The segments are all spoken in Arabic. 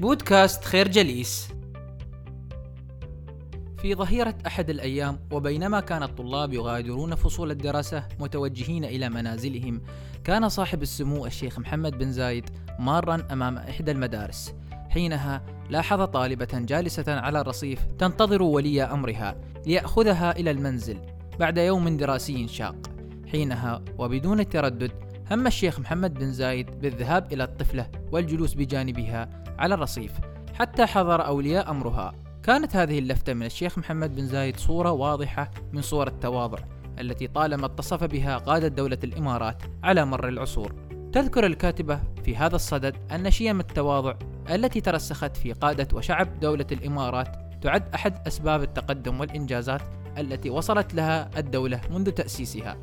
بودكاست خير جليس. في ظهيرة أحد الأيام، وبينما كان الطلاب يغادرون فصول الدراسة متوجهين إلى منازلهم، كان صاحب السمو الشيخ محمد بن زايد ماراً أمام إحدى المدارس. حينها لاحظ طالبة جالسة على الرصيف تنتظر ولي أمرها ليأخذها إلى المنزل بعد يوم دراسي شاق. حينها وبدون التردد هم الشيخ محمد بن زايد بالذهاب إلى الطفلة والجلوس بجانبها على الرصيف حتى حضر أولياء أمرها. كانت هذه اللفتة من الشيخ محمد بن زايد صورة واضحة من صور التواضع التي طالما اتصف بها قادة دولة الإمارات على مر العصور. تذكر الكاتبة في هذا الصدد أن شيم التواضع التي ترسخت في قادة وشعب دولة الإمارات تعد أحد أسباب التقدم والإنجازات التي وصلت لها الدولة منذ تأسيسها.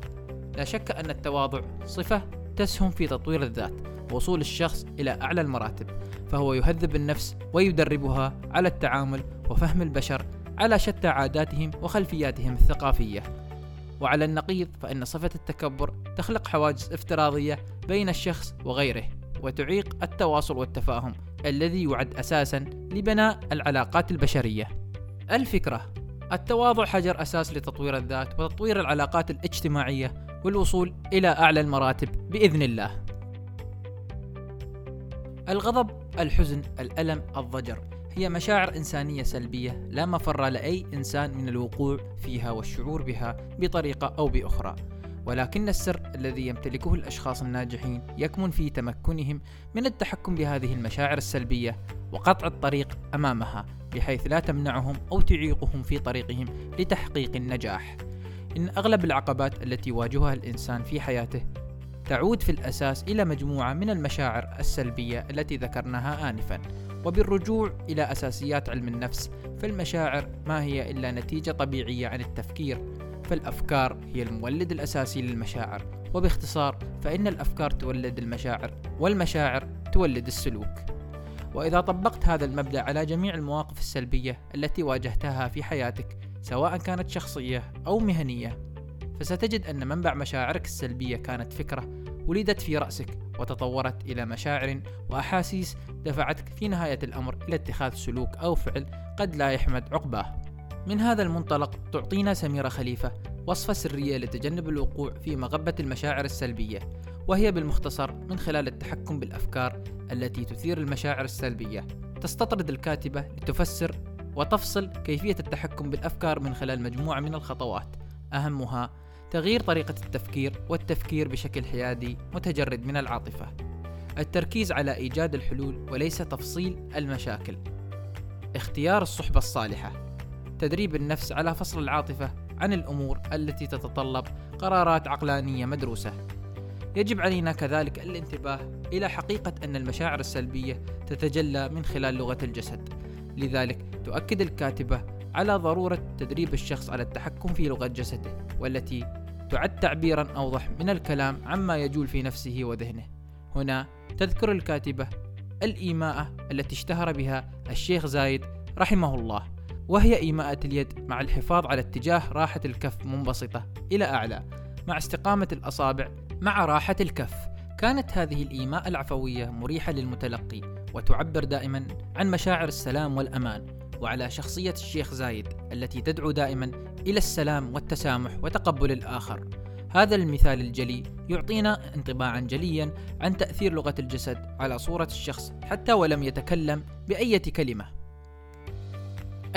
لا شك أن التواضع صفة تسهم في تطوير الذات ووصول الشخص إلى أعلى المراتب، فهو يهذب النفس ويدربها على التعامل وفهم البشر على شتى عاداتهم وخلفياتهم الثقافية. وعلى النقيض، فإن صفة التكبر تخلق حواجز افتراضية بين الشخص وغيره وتعيق التواصل والتفاهم الذي يعد أساسا لبناء العلاقات البشرية. الفكرة: التواضع حجر أساس لتطوير الذات وتطوير العلاقات الاجتماعية والوصول إلى أعلى المراتب بإذن الله. الغضب، الحزن، الألم، الضجر هي مشاعر إنسانية سلبية لا مفر لأي إنسان من الوقوع فيها والشعور بها بطريقة أو بأخرى، ولكن السر الذي يمتلكه الأشخاص الناجحين يكمن في تمكنهم من التحكم بهذه المشاعر السلبية وقطع الطريق أمامها، بحيث لا تمنعهم أو تعيقهم في طريقهم لتحقيق النجاح. إن أغلب العقبات التي يواجهها الإنسان في حياته تعود في الأساس إلى مجموعة من المشاعر السلبية التي ذكرناها آنفاً. وبالرجوع إلى أساسيات علم النفس، فالمشاعر ما هي إلا نتيجة طبيعية عن التفكير، فالأفكار هي المولد الأساسي للمشاعر. وباختصار، فإن الأفكار تولد المشاعر والمشاعر تولد السلوك. وإذا طبقت هذا المبدأ على جميع المواقف السلبية التي واجهتها في حياتك، سواء كانت شخصية أو مهنية، فستجد أن منبع مشاعرك السلبية كانت فكرة ولدت في رأسك وتطورت إلى مشاعر وأحاسيس دفعتك في نهاية الأمر إلى اتخاذ سلوك أو فعل قد لا يحمد عقباه. من هذا المنطلق تعطينا سميرة خليفة وصفة سرية لتجنب الوقوع في مغبة المشاعر السلبية، وهي بالمختصر: من خلال التحكم بالأفكار التي تثير المشاعر السلبية. تستطرد الكاتبة لتفسر وتفصل كيفية التحكم بالأفكار من خلال مجموعة من الخطوات، أهمها تغيير طريقة التفكير والتفكير بشكل حيادي متجرد من العاطفة، التركيز على إيجاد الحلول وليس تفصيل المشاكل، اختيار الصحبة الصالحة، تدريب النفس على فصل العاطفة عن الأمور التي تتطلب قرارات عقلانية مدروسة. يجب علينا كذلك الانتباه إلى حقيقة أن المشاعر السلبية تتجلى من خلال لغة الجسد، لذلك تؤكد الكاتبة على ضرورة تدريب الشخص على التحكم في لغة جسده، والتي تعد تعبيرا أوضح من الكلام عما يجول في نفسه وذهنه. هنا تذكر الكاتبة الإيماءة التي اشتهر بها الشيخ زايد رحمه الله، وهي إيماءة اليد مع الحفاظ على اتجاه راحة الكف منبسطة إلى أعلى مع استقامة الأصابع مع راحة الكف. كانت هذه الإيماءة العفوية مريحة للمتلقي وتعبر دائما عن مشاعر السلام والأمان. وعلى شخصية الشيخ زايد التي تدعو دائما إلى السلام والتسامح وتقبل الآخر. هذا المثال الجلي يعطينا انطباعا جليا عن تأثير لغة الجسد على صورة الشخص حتى ولم يتكلم بأي كلمة.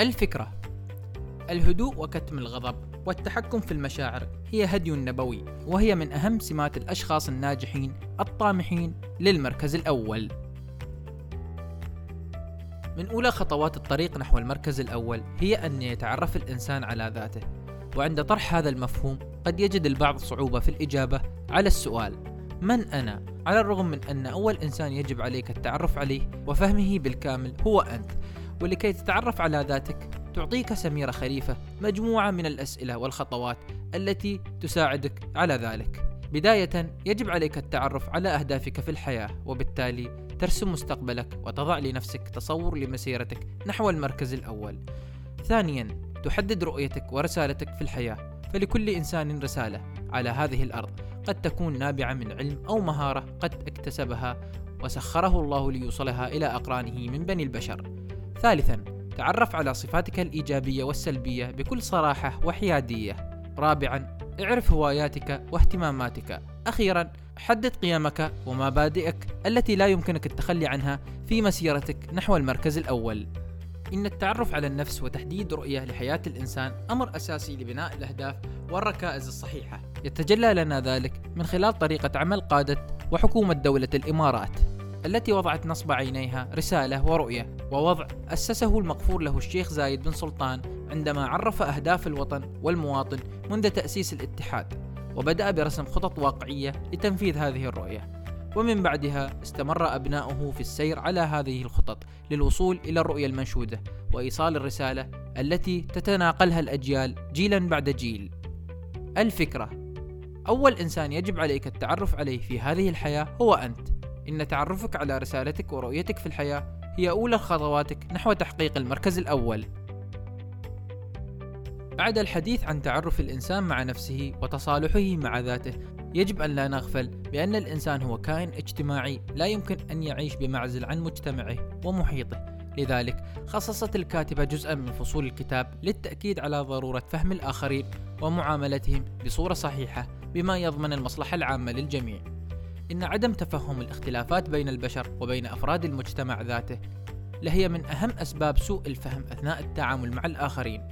الفكرة: الهدوء وكتم الغضب والتحكم في المشاعر هي هدي نبوي، وهي من أهم سمات الأشخاص الناجحين الطامحين للمركز الأول. من أولى خطوات الطريق نحو المركز الأول هي أن يتعرف الإنسان على ذاته، وعند طرح هذا المفهوم قد يجد البعض صعوبة في الإجابة على السؤال من أنا، على الرغم من أن أول إنسان يجب عليك التعرف عليه وفهمه بالكامل هو أنت. ولكي تتعرف على ذاتك تعطيك سميرة خليفة مجموعة من الأسئلة والخطوات التي تساعدك على ذلك. بداية، يجب عليك التعرف على أهدافك في الحياة، وبالتالي ترسم مستقبلك وتضع لنفسك تصور لمسيرتك نحو المركز الأول. ثانيا، تحدد رؤيتك ورسالتك في الحياة، فلكل إنسان رسالة على هذه الأرض قد تكون نابعة من علم أو مهارة قد اكتسبها وسخره الله ليوصلها إلى أقرانه من بني البشر. ثالثاً، تعرف على صفاتك الإيجابية والسلبية بكل صراحة وحيادية. رابعاً، اعرف هواياتك واهتماماتك. أخيراً، حدد قيمك ومبادئك التي لا يمكنك التخلي عنها في مسيرتك نحو المركز الأول. إن التعرف على النفس وتحديد رؤية لحياة الإنسان أمر أساسي لبناء الأهداف والركائز الصحيحة. يتجلى لنا ذلك من خلال طريقة عمل قادة وحكومة دولة الإمارات التي وضعت نصب عينيها رسالة ورؤية، ووضع أسسه المغفور له الشيخ زايد بن سلطان عندما عرف أهداف الوطن والمواطن منذ تأسيس الاتحاد، وبدأ برسم خطط واقعية لتنفيذ هذه الرؤية. ومن بعدها استمر أبناؤه في السير على هذه الخطط للوصول إلى الرؤية المنشودة وإيصال الرسالة التي تتناقلها الأجيال جيلا بعد جيل. الفكرة: أول إنسان يجب عليك التعرف عليه في هذه الحياة هو أنت. إن تعرفك على رسالتك ورؤيتك في الحياة هي أولى خطواتك نحو تحقيق المركز الأول. بعد الحديث عن تعرف الإنسان مع نفسه وتصالحه مع ذاته، يجب أن لا نغفل بأن الإنسان هو كائن اجتماعي لا يمكن أن يعيش بمعزل عن مجتمعه ومحيطه. لذلك خصصت الكاتبة جزءا من فصول الكتاب للتأكيد على ضرورة فهم الآخرين ومعاملتهم بصورة صحيحة بما يضمن المصلحة العامة للجميع. إن عدم تفهم الاختلافات بين البشر وبين أفراد المجتمع ذاته لهي من أهم أسباب سوء الفهم أثناء التعامل مع الآخرين.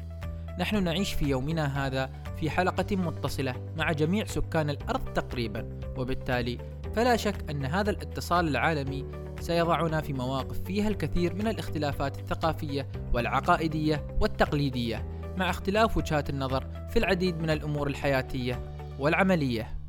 نحن نعيش في يومنا هذا في حلقة متصلة مع جميع سكان الأرض تقريبا، وبالتالي فلا شك أن هذا الاتصال العالمي سيضعنا في مواقف فيها الكثير من الاختلافات الثقافية والعقائدية والتقليدية، مع اختلاف وجهات النظر في العديد من الأمور الحياتية والعملية.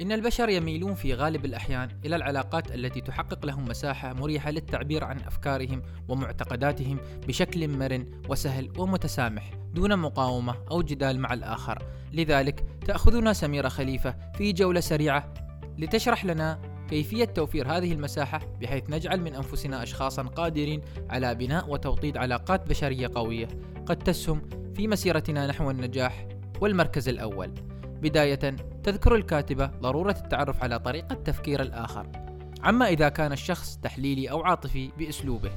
إن البشر يميلون في غالب الأحيان إلى العلاقات التي تحقق لهم مساحة مريحة للتعبير عن أفكارهم ومعتقداتهم بشكل مرن وسهل ومتسامح دون مقاومة أو جدال مع الآخر. لذلك تأخذنا سميرة خليفة في جولة سريعة لتشرح لنا كيفية توفير هذه المساحة بحيث نجعل من أنفسنا أشخاصا قادرين على بناء وتوطيد علاقات بشرية قوية قد تسهم في مسيرتنا نحو النجاح والمركز الأول. بداية، تذكر الكاتبة ضرورة التعرف على طريقة تفكير الآخر، عما إذا كان الشخص تحليلي أو عاطفي بأسلوبه.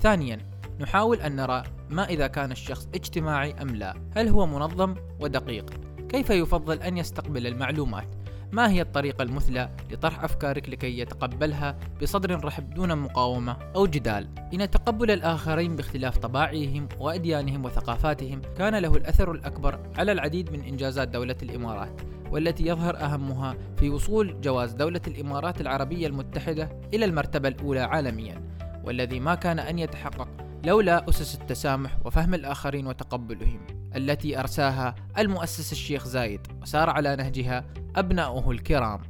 ثانياً، نحاول أن نرى ما إذا كان الشخص اجتماعي أم لا، هل هو منظم ودقيق، كيف يفضل أن يستقبل المعلومات، ما هي الطريقة المثلى لطرح أفكارك لكي يتقبلها بصدر رحب دون مقاومة أو جدال. إن تقبل الآخرين باختلاف طباعهم وأديانهم وثقافاتهم كان له الأثر الأكبر على العديد من إنجازات دولة الإمارات، والتي يظهر أهمها في وصول جواز دولة الإمارات العربية المتحدة إلى المرتبة الأولى عالميا، والذي ما كان أن يتحقق لولا أسس التسامح وفهم الآخرين وتقبلهم التي أرساها المؤسس الشيخ زايد، وسار على نهجها أبناؤه الكرام.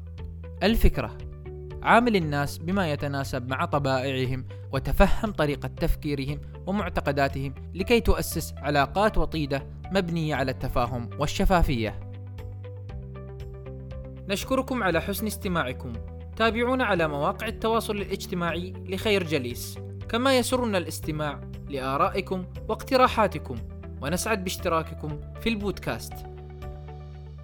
الفكرة: عامل الناس بما يتناسب مع طبائعهم وتفهم طريقة تفكيرهم ومعتقداتهم لكي تؤسس علاقات وطيدة مبنية على التفاهم والشفافية. نشكركم على حسن استماعكم. تابعونا على مواقع التواصل الاجتماعي لخير جليس، كما يسرنا الاستماع لآرائكم واقتراحاتكم، ونسعد باشتراككم في البودكاست.